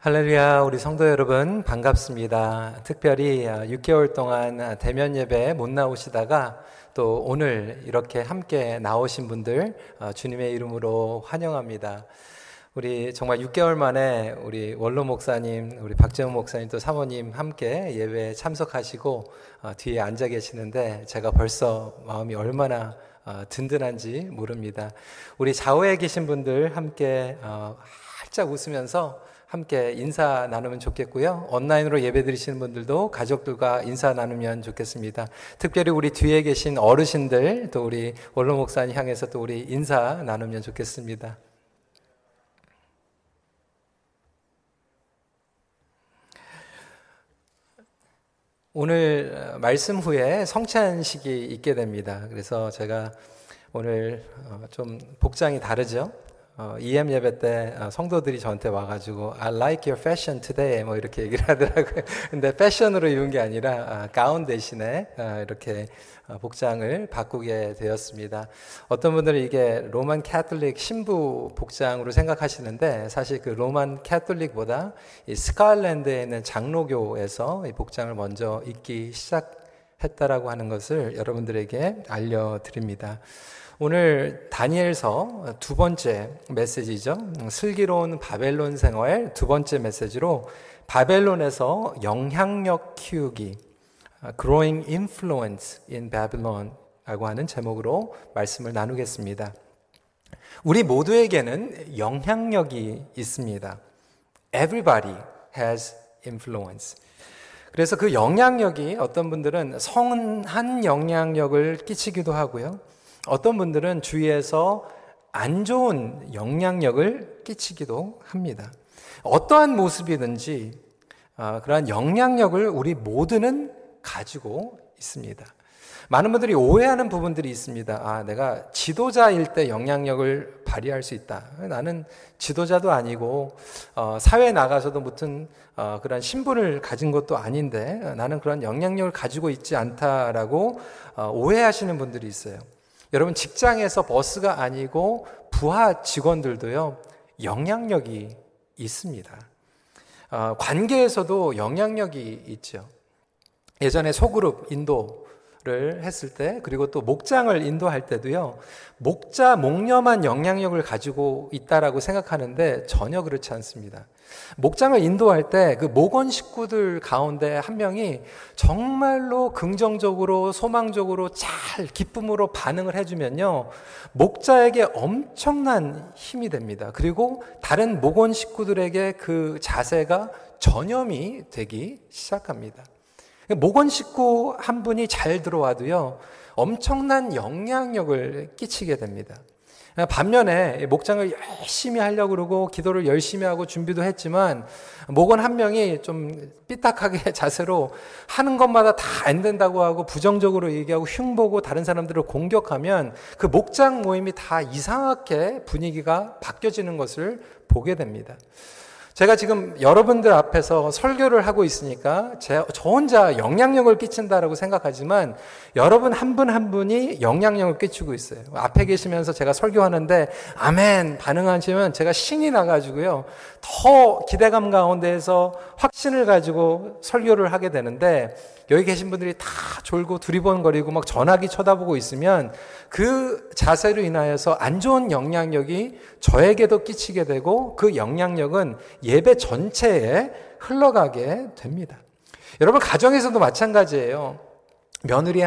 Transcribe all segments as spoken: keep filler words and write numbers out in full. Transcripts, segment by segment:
할렐루야, 우리 성도 여러분 반갑습니다. 특별히 육 개월 동안 대면 예배 못 나오시다가 또 오늘 이렇게 함께 나오신 분들 주님의 이름으로 환영합니다. 우리 정말 육 개월 만에 우리 원로 목사님, 우리 박재원 목사님 또 사모님 함께 예배에 참석하시고 뒤에 앉아 계시는데 제가 벌써 마음이 얼마나 든든한지 모릅니다. 우리 좌우에 계신 분들 함께 활짝 웃으면서 함께 인사 나누면 좋겠고요. 온라인으로 예배 드리시는 분들도 가족들과 인사 나누면 좋겠습니다. 특별히 우리 뒤에 계신 어르신들, 또 우리 원로 목사님 향해서 또 우리 인사 나누면 좋겠습니다. 오늘 말씀 후에 성찬식이 있게 됩니다. 그래서 제가 오늘 좀 복장이 다르죠? 어, 이엠 예배 때 성도들이 저한테 와가지고 I like your fashion today 뭐 이렇게 얘기를 하더라고요. 근데 패션으로 입은 게 아니라 가운 대신에 이렇게 복장을 바꾸게 되었습니다. 어떤 분들은 이게 로만 캐톨릭 신부 복장으로 생각하시는데 사실 그 로만 캐톨릭보다 이 스코틀랜드에 있는 장로교에서 이 복장을 먼저 입기 시작했다라고 하는 것을 여러분들에게 알려드립니다. 오늘 다니엘서 두 번째 메시지죠. 슬기로운 바벨론 생활 두 번째 메시지로 바벨론에서 영향력 키우기, Growing Influence in Babylon 라고 하는 제목으로 말씀을 나누겠습니다. 우리 모두에게는 영향력이 있습니다. Everybody has influence. 그래서 그 영향력이 어떤 분들은 선한 영향력을 끼치기도 하고요. 어떤 분들은 주위에서 안 좋은 영향력을 끼치기도 합니다. 어떠한 모습이든지 그러한 영향력을 우리 모두는 가지고 있습니다. 많은 분들이 오해하는 부분들이 있습니다. 아, 내가 지도자일 때 영향력을 발휘할 수 있다. 나는 지도자도 아니고 어, 사회에 나가서도 무슨 어, 그런 신분을 가진 것도 아닌데 나는 그런 영향력을 가지고 있지 않다라고 어, 오해하시는 분들이 있어요. 여러분, 직장에서 버스가 아니고 부하 직원들도요, 영향력이 있습니다. 어, 관계에서도 영향력이 있죠. 예전에 소그룹 인도를 했을 때, 그리고 또 목장을 인도할 때도요, 목자, 목녀만 영향력을 가지고 있다라고 생각하는데 전혀 그렇지 않습니다. 목장을 인도할 때 그 목원 식구들 가운데 한 명이 정말로 긍정적으로 소망적으로 잘 기쁨으로 반응을 해주면요, 목자에게 엄청난 힘이 됩니다. 그리고 다른 목원 식구들에게 그 자세가 전염이 되기 시작합니다. 목원 식구 한 분이 잘 들어와도요, 엄청난 영향력을 끼치게 됩니다. 반면에 목장을 열심히 하려고 그러고 기도를 열심히 하고 준비도 했지만 목원 한 명이 좀 삐딱하게 자세로 하는 것마다 다 안 된다고 하고 부정적으로 얘기하고 흉보고 다른 사람들을 공격하면 그 목장 모임이 다 이상하게 분위기가 바뀌어지는 것을 보게 됩니다. 제가 지금 여러분들 앞에서 설교를 하고 있으니까 제, 저 혼자 영향력을 끼친다라고 생각하지만 여러분 한 분 한 분이 영향력을 끼치고 있어요. 앞에 계시면서 제가 설교하는데 아멘 반응하시면 제가 신이 나가지고요, 더 기대감 가운데에서 확신을 가지고 설교를 하게 되는데, 여기 계신 분들이 다 졸고 두리번거리고 막 전화기 쳐다보고 있으면 그 자세로 인하여서 안 좋은 영향력이 저에게도 끼치게 되고 그 영향력은 예배 전체에 흘러가게 됩니다. 여러분, 가정에서도 마찬가지예요. 며느리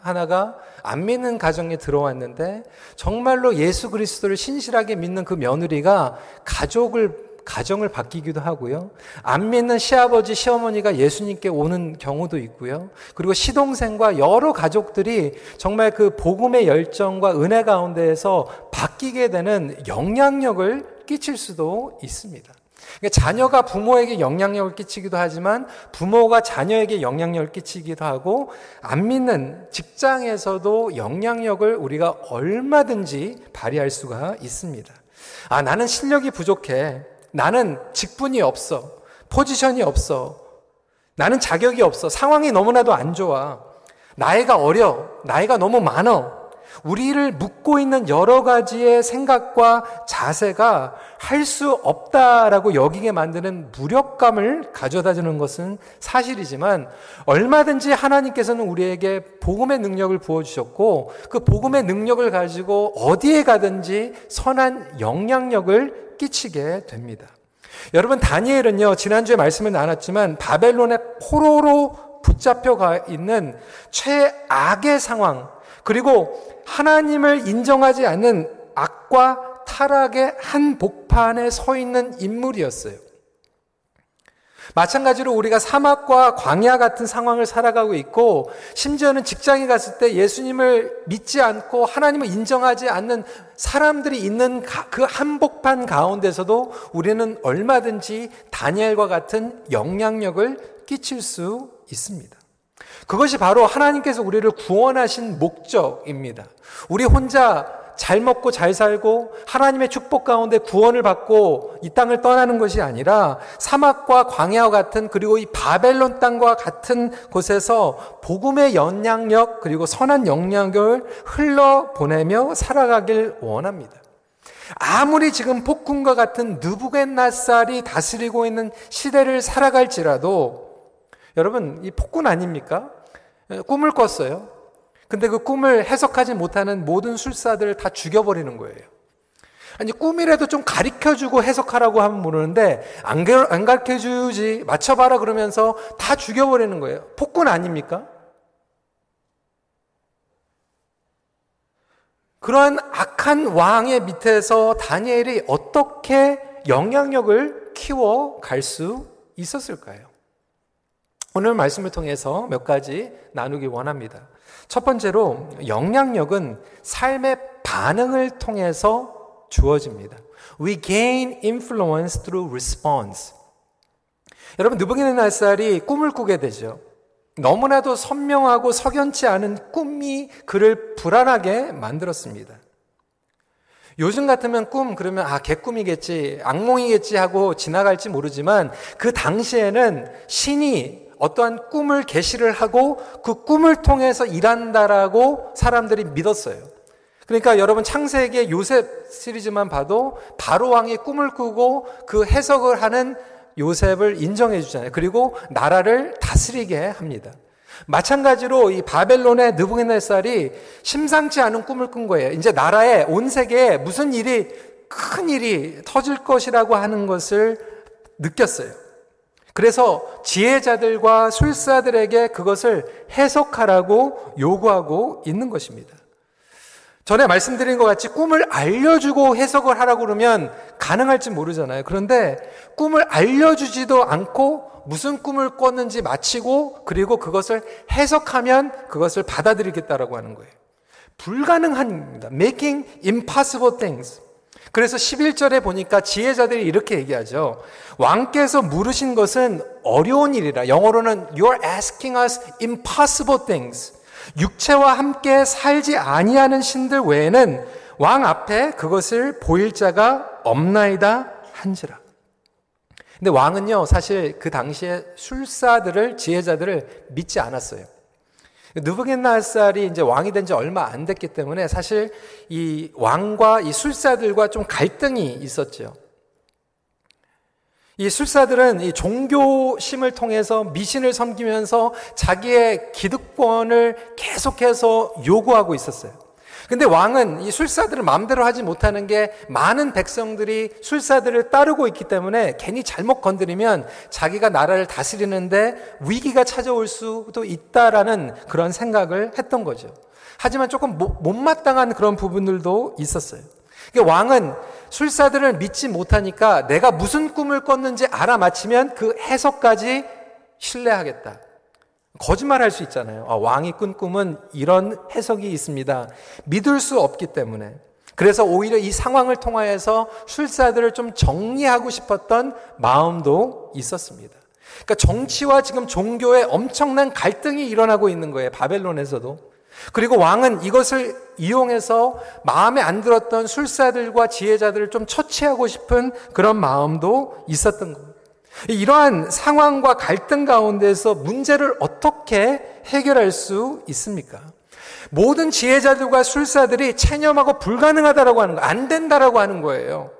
하나가 안 믿는 가정에 들어왔는데 정말로 예수 그리스도를 신실하게 믿는 그 며느리가 가족을 가정을 바뀌기도 하고요. 안 믿는 시아버지, 시어머니가 예수님께 오는 경우도 있고요. 그리고 시동생과 여러 가족들이 정말 그 복음의 열정과 은혜 가운데에서 바뀌게 되는 영향력을 끼칠 수도 있습니다. 그러니까 자녀가 부모에게 영향력을 끼치기도 하지만 부모가 자녀에게 영향력을 끼치기도 하고, 안 믿는 직장에서도 영향력을 우리가 얼마든지 발휘할 수가 있습니다. 아, 나는 실력이 부족해. 나는 직분이 없어. 포지션이 없어. 나는 자격이 없어. 상황이 너무나도 안 좋아. 나이가 어려. 나이가 너무 많아. 우리를 묶고 있는 여러 가지의 생각과 자세가 할 수 없다라고 여기게 만드는 무력감을 가져다 주는 것은 사실이지만, 얼마든지 하나님께서는 우리에게 복음의 능력을 부어주셨고 그 복음의 능력을 가지고 어디에 가든지 선한 영향력을 끼치게 됩니다. 여러분, 다니엘은요, 지난주에 말씀을 나눴지만 바벨론의 포로로 붙잡혀가 있는 최악의 상황, 그리고 하나님을 인정하지 않는 악과 타락의 한복판에 서 있는 인물이었어요. 마찬가지로 우리가 사막과 광야 같은 상황을 살아가고 있고, 심지어는 직장에 갔을 때 예수님을 믿지 않고 하나님을 인정하지 않는 사람들이 있는 그 한복판 가운데서도 우리는 얼마든지 다니엘과 같은 영향력을 끼칠 수 있습니다. 그것이 바로 하나님께서 우리를 구원하신 목적입니다. 우리 혼자 잘 먹고 잘 살고 하나님의 축복 가운데 구원을 받고 이 땅을 떠나는 것이 아니라, 사막과 광야와 같은, 그리고 이 바벨론 땅과 같은 곳에서 복음의 영향력, 그리고 선한 영향력을 흘러보내며 살아가길 원합니다. 아무리 지금 폭군과 같은 느부갓네살이 다스리고 있는 시대를 살아갈지라도, 여러분, 이 폭군 아닙니까? 꿈을 꿨어요. 근데 그 꿈을 해석하지 못하는 모든 술사들을 다 죽여버리는 거예요. 아니, 꿈이라도 좀 가르쳐주고 해석하라고 하면 모르는데 안 가르쳐주지, 맞춰봐라 그러면서 다 죽여버리는 거예요. 폭군 아닙니까? 그러한 악한 왕의 밑에서 다니엘이 어떻게 영향력을 키워갈 수 있었을까요? 오늘 말씀을 통해서 몇 가지 나누기 원합니다. 첫 번째로, 영향력은 삶의 반응을 통해서 주어집니다. We gain influence through response. 여러분, 느부갓네살이 꿈을 꾸게 되죠. 너무나도 선명하고 석연치 않은 꿈이 그를 불안하게 만들었습니다. 요즘 같으면 꿈 그러면 아 개꿈이겠지, 악몽이겠지 하고 지나갈지 모르지만, 그 당시에는 신이 어떠한 꿈을 계시를 하고 그 꿈을 통해서 일한다라고 사람들이 믿었어요. 그러니까 여러분, 창세기의 요셉 시리즈만 봐도 바로 왕이 꿈을 꾸고 그 해석을 하는 요셉을 인정해 주잖아요. 그리고 나라를 다스리게 합니다. 마찬가지로 이 바벨론의 느부갓네살이 심상치 않은 꿈을 꾼 거예요. 이제 나라에, 온 세계에 무슨 일이, 큰 일이 터질 것이라고 하는 것을 느꼈어요. 그래서 지혜자들과 술사들에게 그것을 해석하라고 요구하고 있는 것입니다. 전에 말씀드린 것 같이 꿈을 알려주고 해석을 하라고 그러면 가능할지 모르잖아요. 그런데 꿈을 알려주지도 않고 무슨 꿈을 꿨는지 마치고, 그리고 그것을 해석하면 그것을 받아들이겠다라고 하는 거예요. 불가능합니다. Making impossible things. 그래서 십일 절에 보니까 지혜자들이 이렇게 얘기하죠. 왕께서 물으신 것은 어려운 일이라. 영어로는 You're asking us impossible things. 육체와 함께 살지 아니하는 신들 외에는 왕 앞에 그것을 보일 자가 없나이다 한지라. 근데 왕은요, 사실 그 당시에 술사들을, 지혜자들을 믿지 않았어요. 느부갓네살이 이제 왕이 된 지 얼마 안 됐기 때문에 사실 이 왕과 이 술사들과 좀 갈등이 있었죠. 이 술사들은 이 종교심을 통해서 미신을 섬기면서 자기의 기득권을 계속해서 요구하고 있었어요. 근데 왕은 이 술사들을 마음대로 하지 못하는 게, 많은 백성들이 술사들을 따르고 있기 때문에 괜히 잘못 건드리면 자기가 나라를 다스리는데 위기가 찾아올 수도 있다라는 그런 생각을 했던 거죠. 하지만 조금 못마땅한 그런 부분들도 있었어요. 그러니까 왕은 술사들을 믿지 못하니까 내가 무슨 꿈을 꿨는지 알아맞히면 그 해석까지 신뢰하겠다. 거짓말할 수 있잖아요. 아, 왕이 꾼 꿈은 이런 해석이 있습니다. 믿을 수 없기 때문에. 그래서 오히려 이 상황을 통하여서 술사들을 좀 정리하고 싶었던 마음도 있었습니다. 그러니까 정치와 지금 종교에 엄청난 갈등이 일어나고 있는 거예요. 바벨론에서도. 그리고 왕은 이것을 이용해서 마음에 안 들었던 술사들과 지혜자들을 좀 처치하고 싶은 그런 마음도 있었던 거예요. 이러한 상황과 갈등 가운데서 문제를 어떻게 해결할 수 있습니까? 모든 지혜자들과 술사들이 체념하고 불가능하다라고 하는 거예요. 안 된다라고 하는 거예요.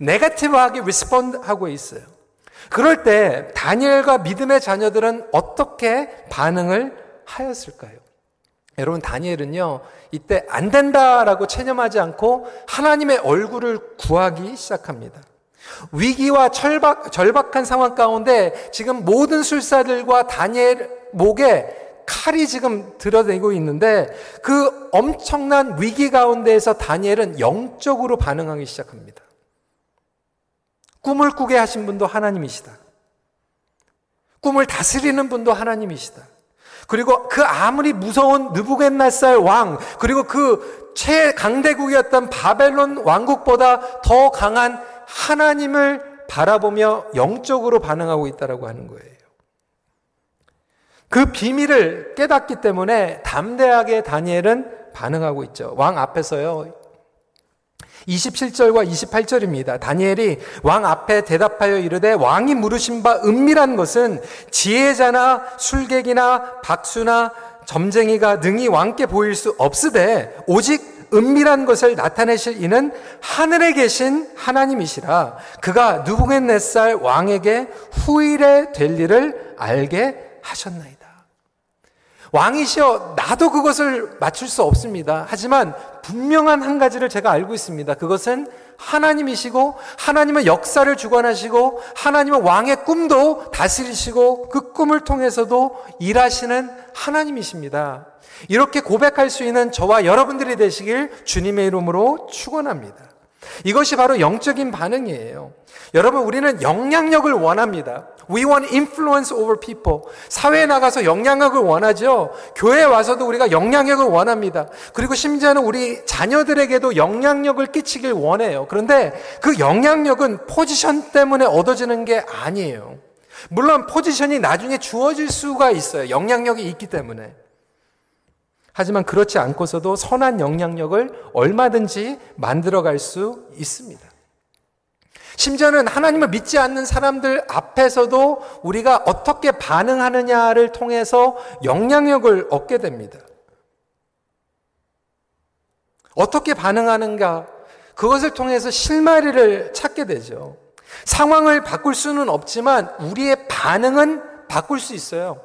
네거티브하게 리스폰드하고 있어요. 그럴 때 다니엘과 믿음의 자녀들은 어떻게 반응을 하였을까요? 여러분, 다니엘은요, 이때 안 된다라고 체념하지 않고 하나님의 얼굴을 구하기 시작합니다. 위기와 절박, 절박한 상황 가운데 지금 모든 술사들과 다니엘 목에 칼이 지금 들여대고 있는데, 그 엄청난 위기 가운데에서 다니엘은 영적으로 반응하기 시작합니다. 꿈을 꾸게 하신 분도 하나님이시다. 꿈을 다스리는 분도 하나님이시다. 그리고 그 아무리 무서운 느부갓네살 왕, 그리고 그 최강대국이었던 바벨론 왕국보다 더 강한 하나님을 바라보며 영적으로 반응하고 있다라고 하는 거예요. 그 비밀을 깨닫기 때문에 담대하게 다니엘은 반응하고 있죠. 왕 앞에서요. 이십칠 절과 이십팔 절입니다. 다니엘이 왕 앞에 대답하여 이르되, 왕이 물으신 바 은밀한 것은 지혜자나 술객이나 박수나 점쟁이가 능히 왕께 보일 수 없으되 오직 은밀한 것을 나타내실 이는 하늘에 계신 하나님이시라. 그가 느부갓네살 왕에게 후일에 될 일을 알게 하셨나이다. 왕이시여, 나도 그것을 맞출 수 없습니다. 하지만 분명한 한 가지를 제가 알고 있습니다. 그것은 하나님이시고, 하나님은 역사를 주관하시고, 하나님은 왕의 꿈도 다스리시고, 그 꿈을 통해서도 일하시는 하나님이십니다. 이렇게 고백할 수 있는 저와 여러분들이 되시길 주님의 이름으로 축원합니다. 이것이 바로 영적인 반응이에요. 여러분, 우리는 영향력을 원합니다. We want influence over people. 사회에 나가서 영향력을 원하죠. 교회에 와서도 우리가 영향력을 원합니다. 그리고 심지어는 우리 자녀들에게도 영향력을 끼치길 원해요. 그런데 그 영향력은 포지션 때문에 얻어지는 게 아니에요. 물론 포지션이 나중에 주어질 수가 있어요. 영향력이 있기 때문에. 하지만 그렇지 않고서도 선한 영향력을 얼마든지 만들어갈 수 있습니다. 심지어는 하나님을 믿지 않는 사람들 앞에서도 우리가 어떻게 반응하느냐를 통해서 영향력을 얻게 됩니다. 어떻게 반응하는가, 그것을 통해서 실마리를 찾게 되죠. 상황을 바꿀 수는 없지만 우리의 반응은 바꿀 수 있어요.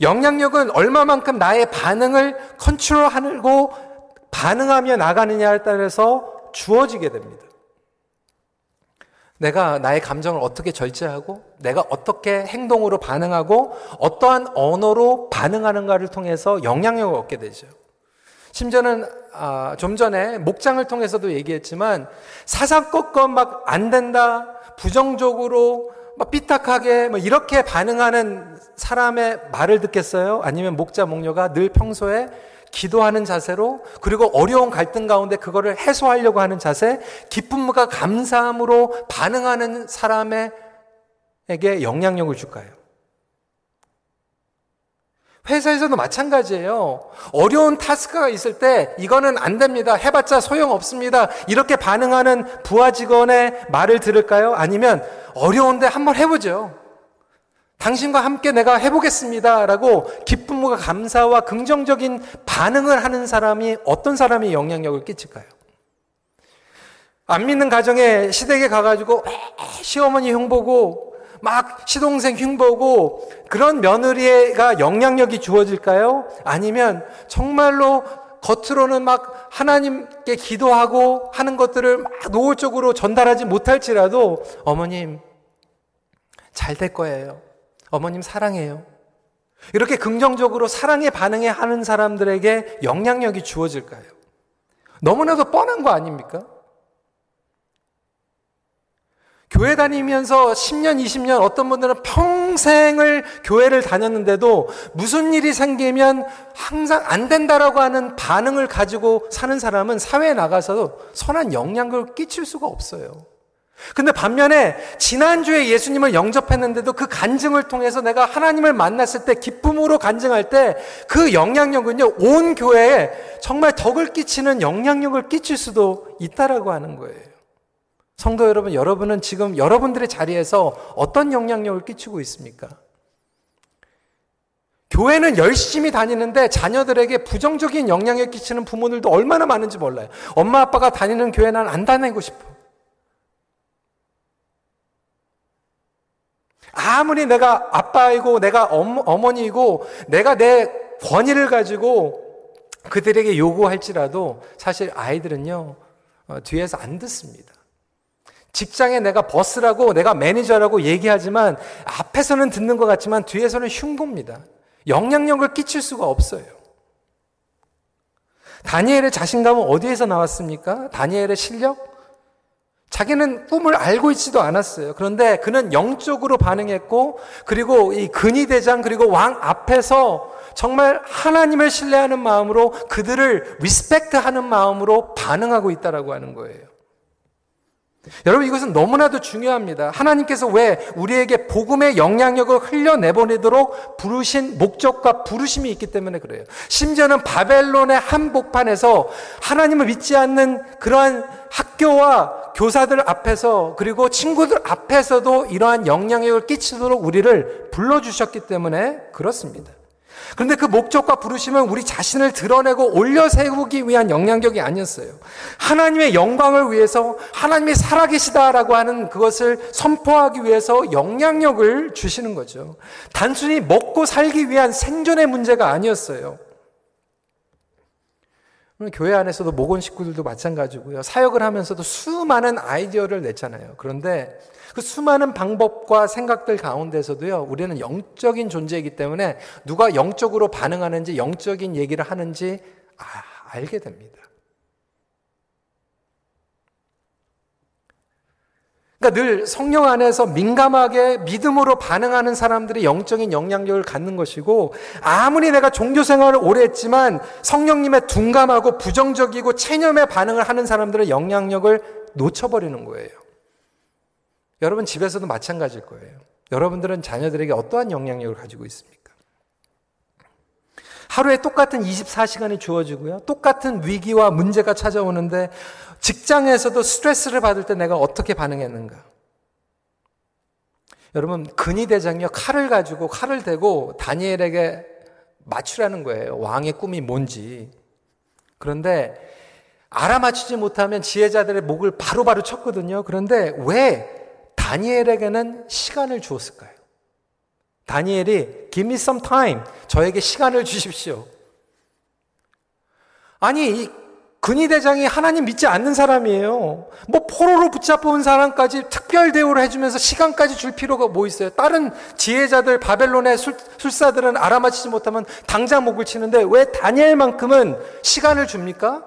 영향력은 얼마만큼 나의 반응을 컨트롤하고 반응하며 나가느냐에 따라서 주어지게 됩니다. 내가 나의 감정을 어떻게 절제하고, 내가 어떻게 행동으로 반응하고, 어떠한 언어로 반응하는가를 통해서 영향력을 얻게 되죠. 심지어는 아, 좀 전에 목장을 통해서도 얘기했지만, 사사건건 막 안 된다, 부정적으로 막 삐딱하게 뭐 이렇게 반응하는 사람의 말을 듣겠어요? 아니면 목자, 목녀가 늘 평소에 기도하는 자세로, 그리고 어려운 갈등 가운데 그거를 해소하려고 하는 자세, 기쁨과 감사함으로 반응하는 사람에게 영향력을 줄까요? 회사에서도 마찬가지예요. 어려운 타스크가 있을 때 이거는 안 됩니다, 해봤자 소용없습니다, 이렇게 반응하는 부하 직원의 말을 들을까요? 아니면 어려운데 한번 해보죠. 당신과 함께 내가 해보겠습니다 라고 기쁨과 감사와 긍정적인 반응을 하는 사람이, 어떤 사람이 영향력을 끼칠까요? 안 믿는 가정에 시댁에 가가지고 시어머니 흉 보고 막 시동생 흉보고 그런 며느리가 영향력이 주어질까요? 아니면 정말로 겉으로는 막 하나님께 기도하고 하는 것들을 막 노골적으로 전달하지 못할지라도, 어머님 잘 될 거예요, 어머님 사랑해요, 이렇게 긍정적으로 사랑의 반응에 하는 사람들에게 영향력이 주어질까요? 너무나도 뻔한 거 아닙니까? 교회 다니면서 십 년, 이십 년, 어떤 분들은 평생을 교회를 다녔는데도 무슨 일이 생기면 항상 안 된다라고 하는 반응을 가지고 사는 사람은 사회에 나가서도 선한 영향력을 끼칠 수가 없어요. 근데 반면에 지난주에 예수님을 영접했는데도 그 간증을 통해서 내가 하나님을 만났을 때 기쁨으로 간증할 때 그 영향력은요, 온 교회에 정말 덕을 끼치는 영향력을 끼칠 수도 있다라고 하는 거예요. 성도 여러분, 여러분은 지금 여러분들의 자리에서 어떤 영향력을 끼치고 있습니까? 교회는 열심히 다니는데 자녀들에게 부정적인 영향을 끼치는 부모들도 얼마나 많은지 몰라요. 엄마 아빠가 다니는 교회 난 안 다니고 싶어. 아무리 내가 아빠이고 내가 어머, 어머니이고 내가 내 권위를 가지고 그들에게 요구할지라도 사실 아이들은요 어, 뒤에서 안 듣습니다. 직장에 내가 버스라고 내가 매니저라고 얘기하지만 앞에서는 듣는 것 같지만 뒤에서는 흉고입니다. 영향력을 끼칠 수가 없어요. 다니엘의 자신감은 어디에서 나왔습니까? 다니엘의 실력? 자기는 꿈을 알고 있지도 않았어요. 그런데 그는 영적으로 반응했고 그리고 이 근위대장 그리고 왕 앞에서 정말 하나님을 신뢰하는 마음으로 그들을 리스펙트하는 마음으로 반응하고 있다라고 하는 거예요. 여러분 이것은 너무나도 중요합니다. 하나님께서 왜 우리에게 복음의 영향력을 흘려내보내도록 부르신 목적과 부르심이 있기 때문에 그래요. 심지어는 바벨론의 한복판에서 하나님을 믿지 않는 그러한 학교와 교사들 앞에서 그리고 친구들 앞에서도 이러한 영향력을 끼치도록 우리를 불러주셨기 때문에 그렇습니다. 그런데 그 목적과 부르심은 우리 자신을 드러내고 올려세우기 위한 영향력이 아니었어요. 하나님의 영광을 위해서 하나님이 살아계시다라고 하는 그것을 선포하기 위해서 영향력을 주시는 거죠. 단순히 먹고 살기 위한 생존의 문제가 아니었어요. 교회 안에서도 모건 식구들도 마찬가지고요. 사역을 하면서도 수많은 아이디어를 냈잖아요. 그런데 그 수많은 방법과 생각들 가운데서도요, 우리는 영적인 존재이기 때문에 누가 영적으로 반응하는지 영적인 얘기를 하는지 아, 알게 됩니다. 그러니까 늘 성령 안에서 민감하게 믿음으로 반응하는 사람들이 영적인 영향력을 갖는 것이고 아무리 내가 종교 생활을 오래 했지만 성령님에 둔감하고 부정적이고 체념에 반응을 하는 사람들은 영향력을 놓쳐버리는 거예요. 여러분 집에서도 마찬가지일 거예요. 여러분들은 자녀들에게 어떠한 영향력을 가지고 있습니까? 하루에 똑같은 이십사 시간이 주어지고요. 똑같은 위기와 문제가 찾아오는데 직장에서도 스트레스를 받을 때 내가 어떻게 반응했는가? 여러분 근위대장이요 칼을 가지고 칼을 대고 다니엘에게 맞추라는 거예요. 왕의 꿈이 뭔지. 그런데 알아맞히지 못하면 지혜자들의 목을 바로바로 쳤거든요. 그런데 왜 다니엘에게는 시간을 주었을까요? 다니엘이 give me some time, 저에게 시간을 주십시오. 아니 이 근위대장이 하나님 믿지 않는 사람이에요. 뭐 포로로 붙잡아온 사람까지 특별 대우를 해주면서 시간까지 줄 필요가 뭐 있어요? 다른 지혜자들 바벨론의 술, 술사들은 알아맞히지 못하면 당장 목을 치는데 왜 다니엘만큼은 시간을 줍니까?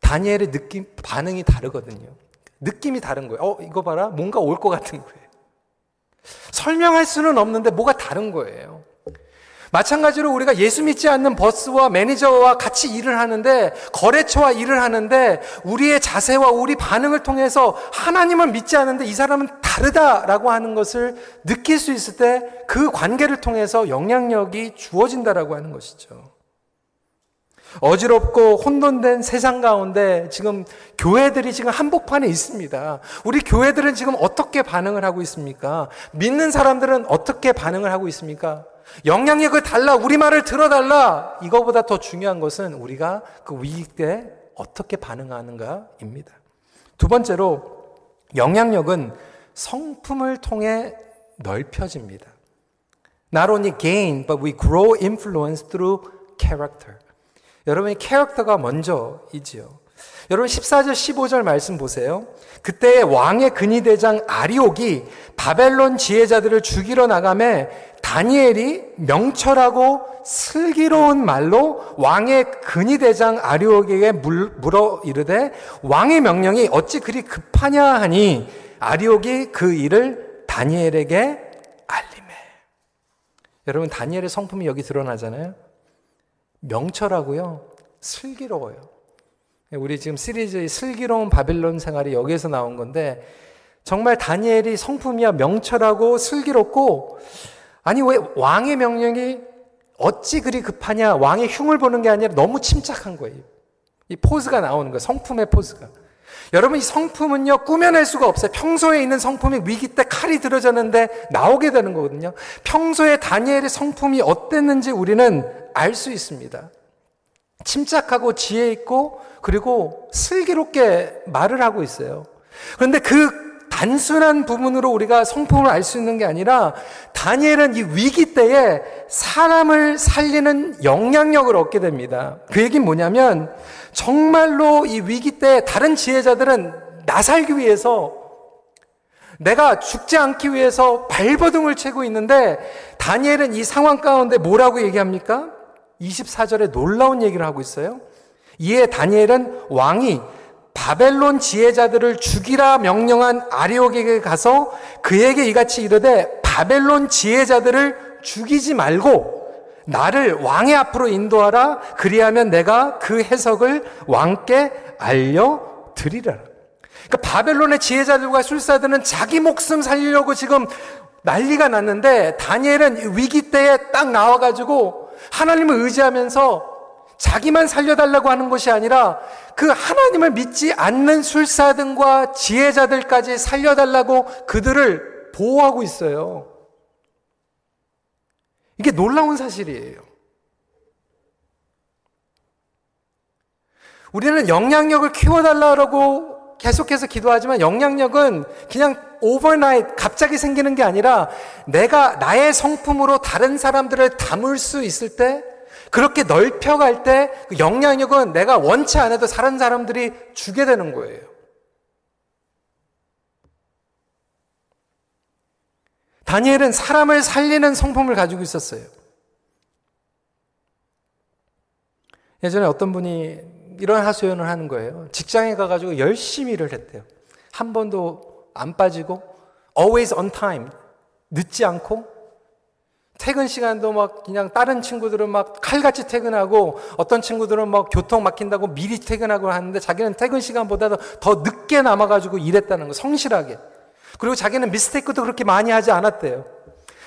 다니엘의 느낌, 반응이 다르거든요. 느낌이 다른 거예요. 어, 이거 봐라. 뭔가 올 것 같은 거예요. 설명할 수는 없는데 뭐가 다른 거예요. 마찬가지로 우리가 예수 믿지 않는 버스와 매니저와 같이 일을 하는데 거래처와 일을 하는데 우리의 자세와 우리 반응을 통해서 하나님을 믿지 않는데 이 사람은 다르다라고 하는 것을 느낄 수 있을 때 그 관계를 통해서 영향력이 주어진다라고 하는 것이죠. 어지럽고 혼돈된 세상 가운데 지금 교회들이 지금 한복판에 있습니다. 우리 교회들은 지금 어떻게 반응을 하고 있습니까? 믿는 사람들은 어떻게 반응을 하고 있습니까? 영향력을 달라, 우리말을 들어달라. 이거보다 더 중요한 것은 우리가 그 위기 때 어떻게 반응하는가입니다. 두 번째로 영향력은 성품을 통해 넓혀집니다. Not only gain, but we grow influence through character. 여러분이 캐릭터가 먼저이지요. 여러분 십사 절 십오 절 말씀 보세요. 그때의 왕의 근위대장 아리옥이 바벨론 지혜자들을 죽이러 나가매 다니엘이 명철하고 슬기로운 말로 왕의 근위대장 아리옥에게 물어 이르되 왕의 명령이 어찌 그리 급하냐 하니 아리옥이 그 일을 다니엘에게 알리매. 여러분 다니엘의 성품이 여기 드러나잖아요. 명철하고요 슬기로워요. 우리 지금 시리즈의 슬기로운 바벨론 생활이 여기에서 나온 건데 정말 다니엘이 성품이야 명철하고 슬기롭고 아니 왜 왕의 명령이 어찌 그리 급하냐 왕의 흉을 보는 게 아니라 너무 침착한 거예요. 이 포즈가 나오는 거예요. 성품의 포즈가. 여러분, 이 성품은요 꾸며낼 수가 없어요. 평소에 있는 성품이 위기 때 칼이 들어졌는데 나오게 되는 거거든요. 평소에 다니엘의 성품이 어땠는지 우리는 알 수 있습니다. 침착하고 지혜 있고 그리고 슬기롭게 말을 하고 있어요. 그런데 그 단순한 부분으로 우리가 성품을 알 수 있는 게 아니라 다니엘은 이 위기 때에 사람을 살리는 영향력을 얻게 됩니다. 그 얘기는 뭐냐면 정말로 이 위기 때에 다른 지혜자들은 나 살기 위해서, 내가 죽지 않기 위해서 발버둥을 치고 있는데 다니엘은 이 상황 가운데 뭐라고 얘기합니까? 이십사 절에 놀라운 얘기를 하고 있어요. 이에 다니엘은 왕이 바벨론 지혜자들을 죽이라 명령한 아리옥에게 가서 그에게 이같이 이르되 바벨론 지혜자들을 죽이지 말고 나를 왕의 앞으로 인도하라. 그리하면 내가 그 해석을 왕께 알려드리라. 그러니까 바벨론의 지혜자들과 술사들은 자기 목숨 살리려고 지금 난리가 났는데 다니엘은 위기 때에 딱 나와가지고 하나님을 의지하면서 자기만 살려달라고 하는 것이 아니라 그 하나님을 믿지 않는 술사 등과 지혜자들까지 살려달라고 그들을 보호하고 있어요. 이게 놀라운 사실이에요. 우리는 영향력을 키워달라고 계속해서 기도하지만 영향력은 그냥 오버나잇 갑자기 생기는 게 아니라 내가 나의 성품으로 다른 사람들을 담을 수 있을 때, 그렇게 넓혀갈 때 그 영향력은 내가 원치 않아도 다른 사람들이 주게 되는 거예요. 다니엘은 사람을 살리는 성품을 가지고 있었어요. 예전에 어떤 분이 이런 하소연을 하는 거예요. 직장에 가가지고 열심히 일을 했대요. 한 번도 안 빠지고 always on time, 늦지 않고 퇴근 시간도 막 그냥 다른 친구들은 막 칼같이 퇴근하고 어떤 친구들은 막 교통 막힌다고 미리 퇴근하고 하는데 자기는 퇴근 시간보다도 더 늦게 남아가지고 일했다는 거, 성실하게. 그리고 자기는 미스테이크도 그렇게 많이 하지 않았대요.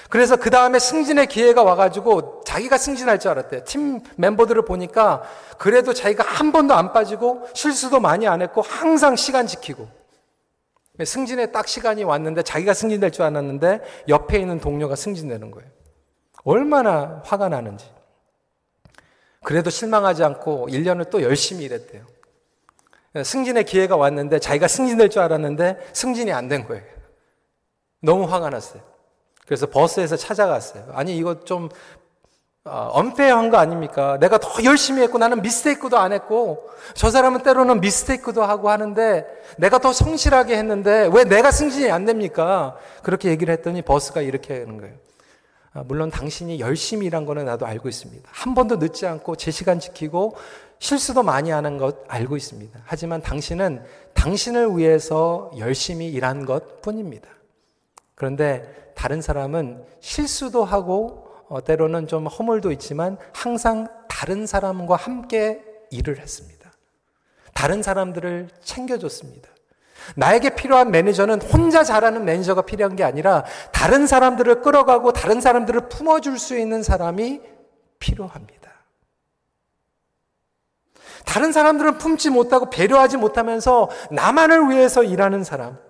그래서 그 다음에 승진의 기회가 와가지고 자기가 승진할 줄 알았대요. 팀 멤버들을 보니까 그래도 자기가 한 번도 안 빠지고 실수도 많이 안 했고 항상 시간 지키고, 승진에 딱 시간이 왔는데 자기가 승진될 줄 알았는데 옆에 있는 동료가 승진되는 거예요. 얼마나 화가 나는지. 그래도 실망하지 않고 일 년을 또 열심히 일했대요. 승진의 기회가 왔는데 자기가 승진될 줄 알았는데 승진이 안 된 거예요. 너무 화가 났어요. 그래서 버스에서 찾아갔어요. 아니, 이거 좀 언페어한 거 아닙니까? 내가 더 열심히 했고 나는 미스테이크도 안 했고 저 사람은 때로는 미스테이크도 하고 하는데 내가 더 성실하게 했는데 왜 내가 승진이 안 됩니까? 그렇게 얘기를 했더니 버스가 이렇게 하는 거예요. 물론 당신이 열심히 일한 거는 나도 알고 있습니다. 한 번도 늦지 않고 제 시간 지키고 실수도 많이 하는 것 알고 있습니다. 하지만 당신은 당신을 위해서 열심히 일한 것 뿐입니다. 그런데 다른 사람은 실수도 하고 어, 때로는 좀 허물도 있지만 항상 다른 사람과 함께 일을 했습니다. 다른 사람들을 챙겨줬습니다. 나에게 필요한 매니저는 혼자 잘하는 매니저가 필요한 게 아니라 다른 사람들을 끌어가고 다른 사람들을 품어줄 수 있는 사람이 필요합니다. 다른 사람들은 품지 못하고 배려하지 못하면서 나만을 위해서 일하는 사람.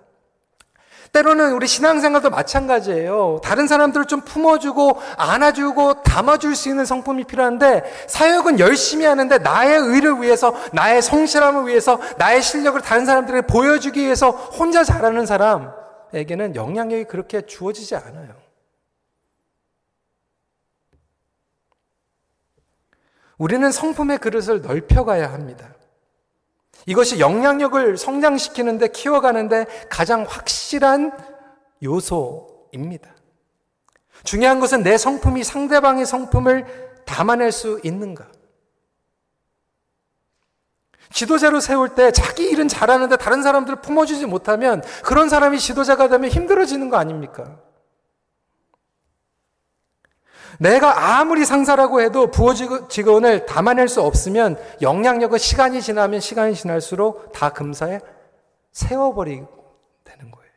때로는 우리 신앙생활도 마찬가지예요. 다른 사람들을 좀 품어주고 안아주고 담아줄 수 있는 성품이 필요한데 사역은 열심히 하는데 나의 의를 위해서, 나의 성실함을 위해서, 나의 실력을 다른 사람들에게 보여주기 위해서 혼자 잘하는 사람에게는 영향력이 그렇게 주어지지 않아요. 우리는 성품의 그릇을 넓혀가야 합니다. 이것이 영향력을 성장시키는데, 키워가는데 가장 확실한 요소입니다. 중요한 것은 내 성품이 상대방의 성품을 담아낼 수 있는가. 지도자로 세울 때 자기 일은 잘하는데 다른 사람들을 품어주지 못하면 그런 사람이 지도자가 되면 힘들어지는 거 아닙니까? 내가 아무리 상사라고 해도 부하 직원을 담아낼 수 없으면 영향력은 시간이 지나면 시간이 지날수록 다 금사에 세워버리고 되는 거예요.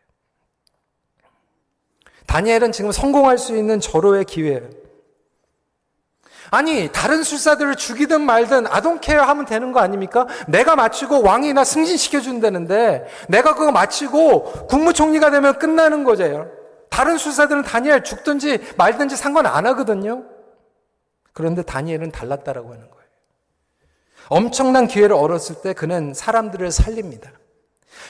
다니엘은 지금 성공할 수 있는 절호의 기회예요. 아니 다른 술사들을 죽이든 말든 아동케어 하면 되는 거 아닙니까? 내가 마치고 왕이나 승진시켜준다는데 내가 그거 마치고 국무총리가 되면 끝나는 거죠. 다른 술사들은 다니엘 죽든지 말든지 상관 안 하거든요. 그런데 다니엘은 달랐다라고 하는 거예요. 엄청난 기회를 얻었을 때 그는 사람들을 살립니다.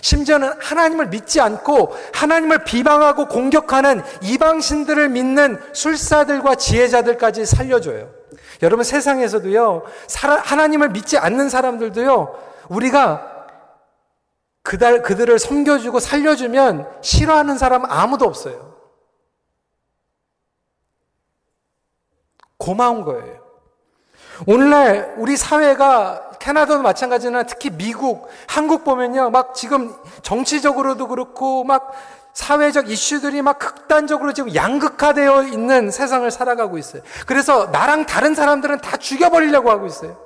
심지어는 하나님을 믿지 않고 하나님을 비방하고 공격하는 이방신들을 믿는 술사들과 지혜자들까지 살려줘요. 여러분, 세상에서도요, 하나님을 믿지 않는 사람들도요, 우리가 그들, 그들을 섬겨주고 살려주면 싫어하는 사람 아무도 없어요. 고마운 거예요. 오늘날 우리 사회가, 캐나다도 마찬가지나 특히 미국, 한국 보면요, 막 지금 정치적으로도 그렇고 막 사회적 이슈들이 막 극단적으로 지금 양극화되어 있는 세상을 살아가고 있어요. 그래서 나랑 다른 사람들은 다 죽여버리려고 하고 있어요.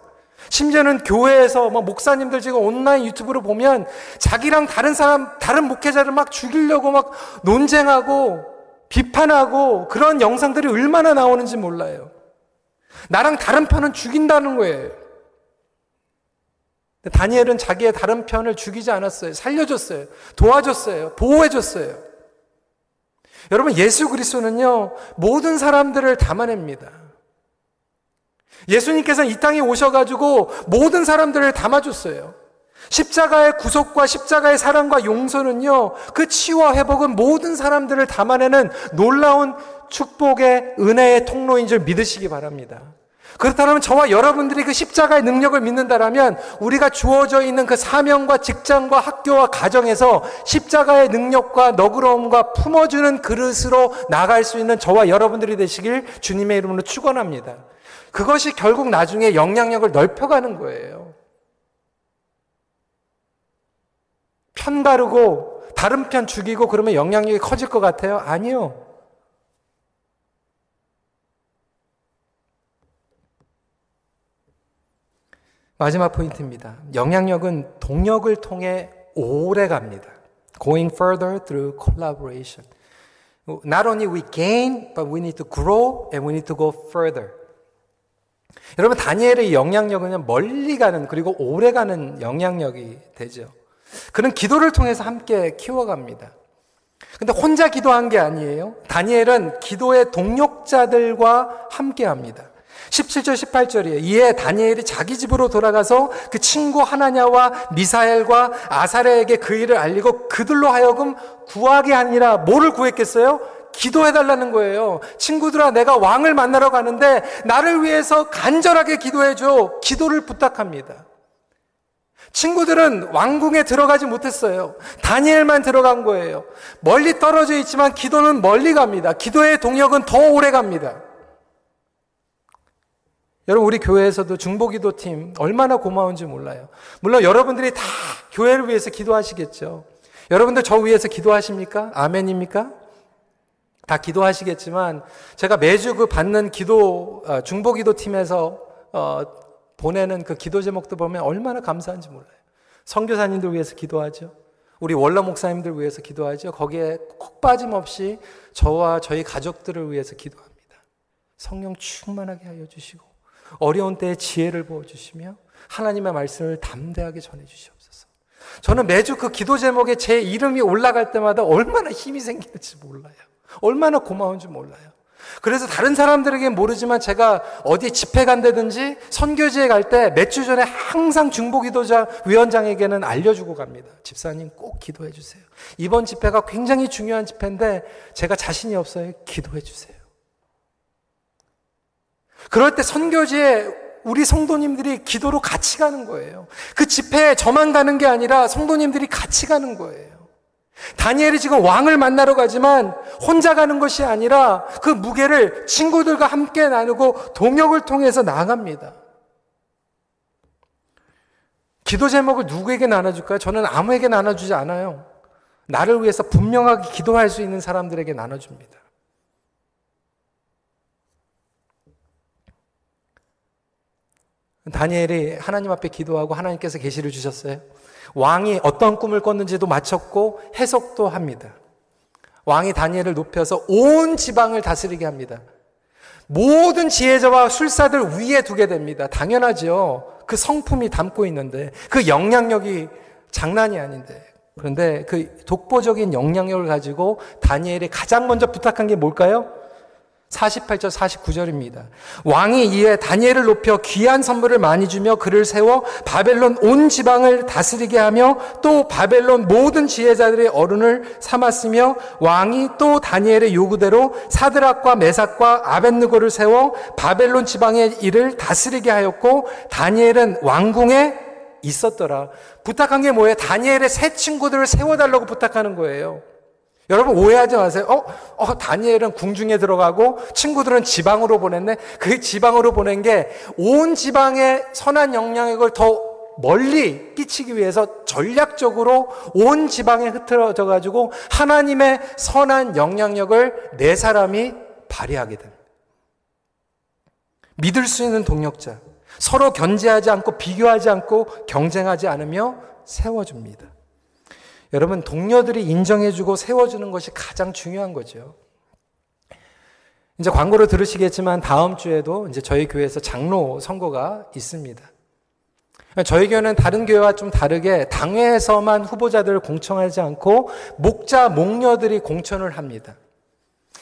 심지어는 교회에서 막 목사님들 지금 온라인 유튜브로 보면 자기랑 다른 사람, 다른 목회자를 막 죽이려고 막 논쟁하고 비판하고 그런 영상들이 얼마나 나오는지 몰라요. 나랑 다른 편은 죽인다는 거예요. 다니엘은 자기의 다른 편을 죽이지 않았어요. 살려줬어요. 도와줬어요. 보호해줬어요. 여러분, 예수 그리스도는요, 모든 사람들을 담아냅니다. 예수님께서는 이 땅에 오셔가지고 모든 사람들을 담아줬어요. 십자가의 구속과 십자가의 사랑과 용서는요, 그 치유와 회복은 모든 사람들을 담아내는 놀라운 축복의 은혜의 통로인 줄 믿으시기 바랍니다. 그렇다면 저와 여러분들이 그 십자가의 능력을 믿는다라면 우리가 주어져 있는 그 사명과 직장과 학교와 가정에서 십자가의 능력과 너그러움과 품어주는 그릇으로 나아갈 수 있는 저와 여러분들이 되시길 주님의 이름으로 축원합니다. 그것이 결국 나중에 영향력을 넓혀가는 거예요. 편 바르고 다른 편 죽이고 그러면 영향력이 커질 것 같아요? 아니요. 마지막 포인트입니다. 영향력은 동력을 통해 오래 갑니다. Going further through collaboration. Not only we gain, but we need to grow and we need to go further. 여러분, 다니엘의 영향력은 멀리 가는, 그리고 오래 가는 영향력이 되죠. 그는 기도를 통해서 함께 키워갑니다. 근데 혼자 기도한 게 아니에요. 다니엘은 기도의 동력자들과 함께 합니다. 십칠 절 십팔 절이에요. 이에 다니엘이 자기 집으로 돌아가서 그 친구 하나냐와 미사엘과 아사랴에게 그 일을 알리고 그들로 하여금 구하게 하니라. 뭐를 구했겠어요? 기도해달라는 거예요. 친구들아, 내가 왕을 만나러 가는데 나를 위해서 간절하게 기도해줘. 기도를 부탁합니다. 친구들은 왕궁에 들어가지 못했어요. 다니엘만 들어간 거예요. 멀리 떨어져 있지만 기도는 멀리 갑니다. 기도의 동력은 더 오래 갑니다. 여러분, 우리 교회에서도 중보기도팀 얼마나 고마운지 몰라요. 물론 여러분들이 다 교회를 위해서 기도하시겠죠. 여러분들 저 위해서 기도하십니까? 아멘입니까? 다 기도하시겠지만 제가 매주 그 받는 기도, 중보기도팀에서 어, 보내는 그 기도 제목도 보면 얼마나 감사한지 몰라요. 선교사님들 위해서 기도하죠. 우리 원로 목사님들 위해서 기도하죠. 거기에 콕 빠짐없이 저와 저희 가족들을 위해서 기도합니다. 성령 충만하게 하여 주시고 어려운 때에 지혜를 부어주시며 하나님의 말씀을 담대하게 전해주시옵소서. 저는 매주 그 기도 제목에 제 이름이 올라갈 때마다 얼마나 힘이 생기는지 몰라요. 얼마나 고마운지 몰라요. 그래서 다른 사람들에게는 모르지만 제가 어디 집회 간다든지 선교지에 갈 때 몇 주 전에 항상 중보기도자 위원장에게는 알려주고 갑니다. 집사님, 꼭 기도해 주세요. 이번 집회가 굉장히 중요한 집회인데 제가 자신이 없어요. 기도해 주세요. 그럴 때 선교지에 우리 성도님들이 기도로 같이 가는 거예요. 그 집회에 저만 가는 게 아니라 성도님들이 같이 가는 거예요. 다니엘이 지금 왕을 만나러 가지만 혼자 가는 것이 아니라 그 무게를 친구들과 함께 나누고 동역을 통해서 나아갑니다. 기도 제목을 누구에게 나눠줄까요? 저는 아무에게 나눠주지 않아요. 나를 위해서 분명하게 기도할 수 있는 사람들에게 나눠줍니다. 다니엘이 하나님 앞에 기도하고 하나님께서 계시를 주셨어요. 왕이 어떤 꿈을 꿨는지도 마쳤고 해석도 합니다. 왕이 다니엘을 높여서 온 지방을 다스리게 합니다. 모든 지혜자와 술사들 위에 두게 됩니다. 당연하죠. 그 성품이 담고 있는데, 그 영향력이 장난이 아닌데. 그런데 그 독보적인 영향력을 가지고 다니엘이 가장 먼저 부탁한 게 뭘까요? 사십팔 절 사십구 절입니다. 왕이 이에 다니엘을 높여 귀한 선물을 많이 주며 그를 세워 바벨론 온 지방을 다스리게 하며 또 바벨론 모든 지혜자들의 어른을 삼았으며 왕이 또 다니엘의 요구대로 사드락과 메삭과 아벳느고를 세워 바벨론 지방의 일을 다스리게 하였고 다니엘은 왕궁에 있었더라. 부탁한 게 뭐예요? 다니엘의 새 친구들을 세워달라고 부탁하는 거예요. 여러분 오해하지 마세요. 어, 어, 다니엘은 궁중에 들어가고 친구들은 지방으로 보냈네. 그 지방으로 보낸 게 온 지방의 선한 영향력을 더 멀리 끼치기 위해서 전략적으로 온 지방에 흩어져 가지고 하나님의 선한 영향력을 네 사람이 발휘하게 됩니다. 믿을 수 있는 동역자, 서로 견제하지 않고 비교하지 않고 경쟁하지 않으며 세워줍니다. 여러분, 동료들이 인정해주고 세워주는 것이 가장 중요한 거죠. 이제 광고로 들으시겠지만 다음 주에도 이제 저희 교회에서 장로 선거가 있습니다. 저희 교회는 다른 교회와 좀 다르게 당회에서만 후보자들을 공천하지 않고 목자, 목녀들이 공천을 합니다.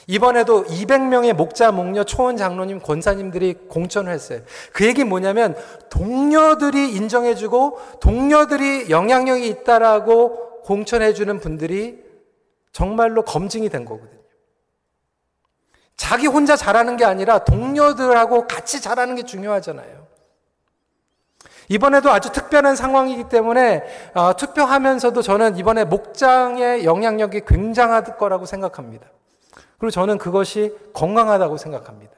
이번에도 이백 명의 목자, 목녀, 초원 장로님, 권사님들이 공천을 했어요. 그 얘기 뭐냐면 동료들이 인정해주고 동료들이 영향력이 있다라고 공천해주는 분들이 정말로 검증이 된 거거든요. 자기 혼자 잘하는 게 아니라 동료들하고 같이 잘하는 게 중요하잖아요. 이번에도 아주 특별한 상황이기 때문에 어, 투표하면서도 저는 이번에 목장의 영향력이 굉장할 거라고 생각합니다. 그리고 저는 그것이 건강하다고 생각합니다.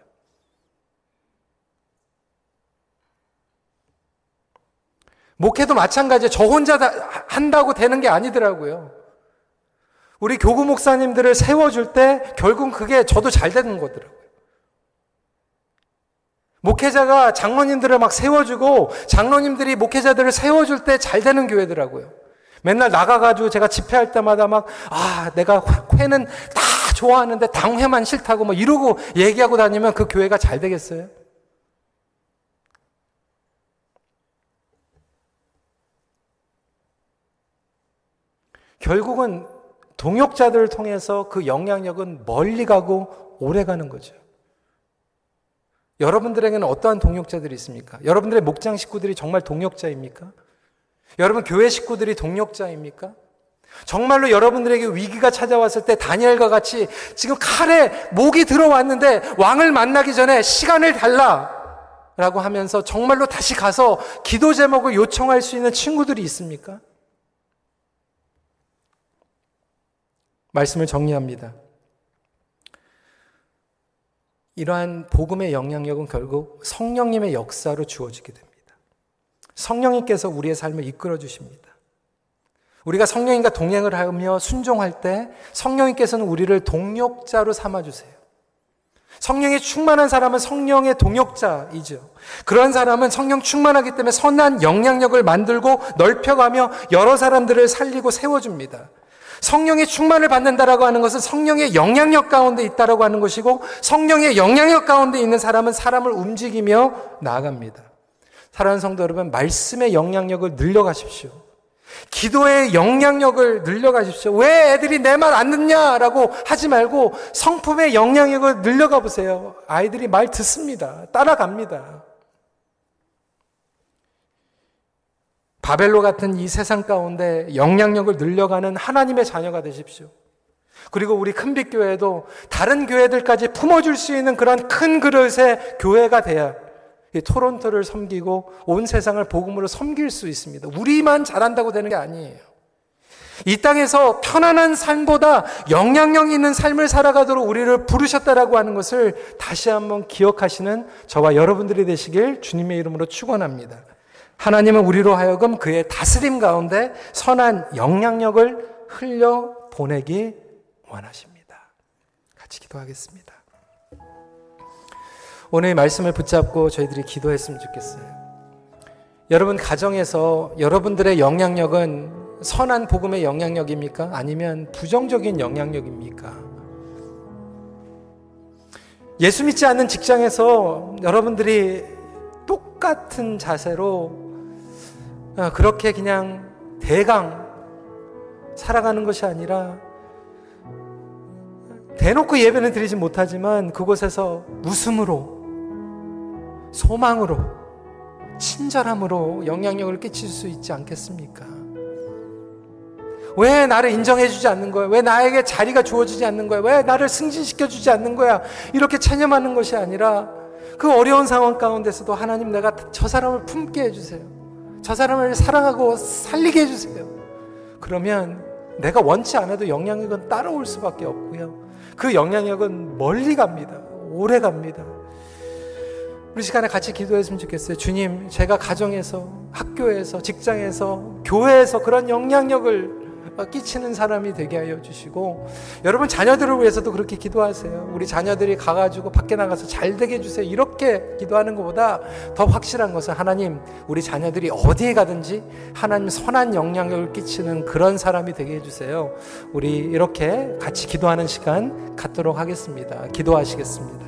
목회도 마찬가지예요. 저 혼자 다 한다고 되는 게 아니더라고요. 우리 교구 목사님들을 세워줄 때 결국 그게 저도 잘 되는 거더라고요. 목회자가 장로님들을 막 세워주고 장로님들이 목회자들을 세워줄 때 잘 되는 교회더라고요. 맨날 나가가지고 제가 집회할 때마다 막 아, 내가 회는 다 좋아하는데 당회만 싫다고 뭐 이러고 얘기하고 다니면 그 교회가 잘 되겠어요? 결국은 동역자들을 통해서 그 영향력은 멀리 가고 오래 가는 거죠. 여러분들에게는 어떠한 동역자들이 있습니까? 여러분들의 목장 식구들이 정말 동역자입니까? 여러분 교회 식구들이 동역자입니까? 정말로 여러분들에게 위기가 찾아왔을 때 다니엘과 같이 지금 칼에 목이 들어왔는데 왕을 만나기 전에 시간을 달라라고 하면서 정말로 다시 가서 기도 제목을 요청할 수 있는 친구들이 있습니까? 말씀을 정리합니다. 이러한 복음의 영향력은 결국 성령님의 역사로 주어지게 됩니다. 성령님께서 우리의 삶을 이끌어 주십니다. 우리가 성령님과 동행을 하며 순종할 때 성령님께서는 우리를 동역자로 삼아주세요. 성령이 충만한 사람은 성령의 동역자이죠. 그런 사람은 성령 충만하기 때문에 선한 영향력을 만들고 넓혀가며 여러 사람들을 살리고 세워줍니다. 성령의 충만을 받는다라고 하는 것은 성령의 영향력 가운데 있다라고 하는 것이고, 성령의 영향력 가운데 있는 사람은 사람을 움직이며 나아갑니다. 사랑하는 성도 여러분, 말씀의 영향력을 늘려가십시오. 기도의 영향력을 늘려가십시오. 왜 애들이 내 말 안 듣냐라고 하지 말고 성품의 영향력을 늘려가 보세요. 아이들이 말 듣습니다. 따라갑니다. 바벨로 같은 이 세상 가운데 영향력을 늘려가는 하나님의 자녀가 되십시오. 그리고 우리 큰빛교회도 다른 교회들까지 품어줄 수 있는 그런 큰 그릇의 교회가 돼야 토론토를 섬기고 온 세상을 복음으로 섬길 수 있습니다. 우리만 잘한다고 되는 게 아니에요. 이 땅에서 편안한 삶보다 영향력 있는 삶을 살아가도록 우리를 부르셨다라고 하는 것을 다시 한번 기억하시는 저와 여러분들이 되시길 주님의 이름으로 축원합니다. 하나님은 우리로 하여금 그의 다스림 가운데 선한 영향력을 흘려보내기 원하십니다. 같이 기도하겠습니다. 오늘 말씀을 붙잡고 저희들이 기도했으면 좋겠어요. 여러분 가정에서 여러분들의 영향력은 선한 복음의 영향력입니까? 아니면 부정적인 영향력입니까? 예수 믿지 않는 직장에서 여러분들이 똑같은 자세로 그렇게 그냥 대강 살아가는 것이 아니라, 대놓고 예배는 드리지 못하지만 그곳에서 웃음으로, 소망으로, 친절함으로 영향력을 끼칠 수 있지 않겠습니까? 왜 나를 인정해주지 않는 거야? 왜 나에게 자리가 주어지지 않는 거야? 왜 나를 승진시켜주지 않는 거야? 이렇게 체념하는 것이 아니라, 그 어려운 상황 가운데서도 하나님, 내가 저 사람을 품게 해주세요. 저 사람을 사랑하고 살리게 해주세요. 그러면 내가 원치 않아도 영향력은 따라올 수밖에 없고요, 그 영향력은 멀리 갑니다. 오래 갑니다. 우리 시간에 같이 기도했으면 좋겠어요. 주님, 제가 가정에서, 학교에서, 직장에서, 교회에서 그런 영향력을 끼치는 사람이 되게 하여 주시고, 여러분 자녀들을 위해서도 그렇게 기도하세요. 우리 자녀들이 가가지고 밖에 나가서 잘 되게 해주세요, 이렇게 기도하는 것보다 더 확실한 것은, 하나님, 우리 자녀들이 어디에 가든지 하나님 선한 영향력을 끼치는 그런 사람이 되게 해주세요. 우리 이렇게 같이 기도하는 시간 갖도록 하겠습니다. 기도하시겠습니다.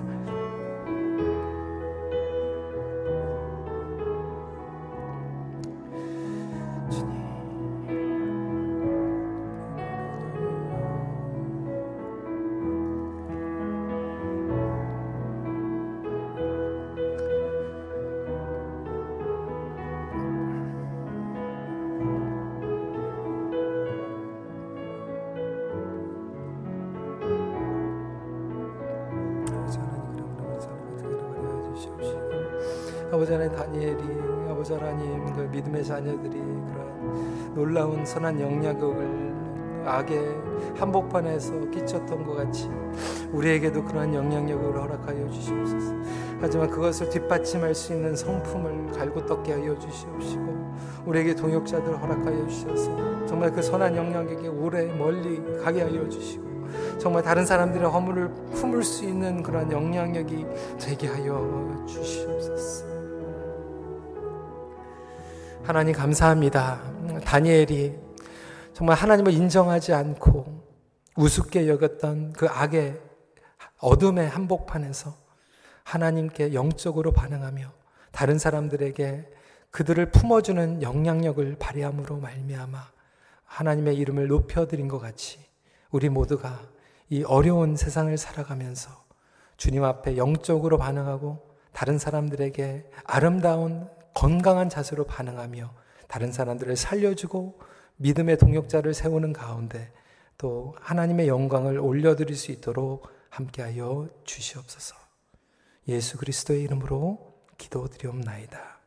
아버지 하나님, 다니엘이, 아버지 하나님, 그 믿음의 자녀들이 그런 놀라운 선한 영향력을 악의 한복판에서 끼쳤던 것 같이 우리에게도 그러한 영향력을 허락하여 주시옵소서. 하지만 그것을 뒷받침할 수 있는 성품을 갈고 닦게 하여 주시옵시고, 우리에게 동역자들을 허락하여 주셔서 정말 그 선한 영향력이 오래 멀리 가게 하여 주시고, 정말 다른 사람들의 허물을 품을 수 있는 그러한 영향력이 되게 하여 주시옵소서. 하나님, 감사합니다. 다니엘이 정말 하나님을 인정하지 않고 우습게 여겼던 그 악의 어둠의 한복판에서 하나님께 영적으로 반응하며 다른 사람들에게 그들을 품어주는 영향력을 발휘함으로 말미암아 하나님의 이름을 높여드린 것 같이, 우리 모두가 이 어려운 세상을 살아가면서 주님 앞에 영적으로 반응하고 다른 사람들에게 아름다운 건강한 자세로 반응하며 다른 사람들을 살려주고 믿음의 동역자를 세우는 가운데 또 하나님의 영광을 올려드릴 수 있도록 함께하여 주시옵소서. 예수 그리스도의 이름으로 기도드리옵나이다.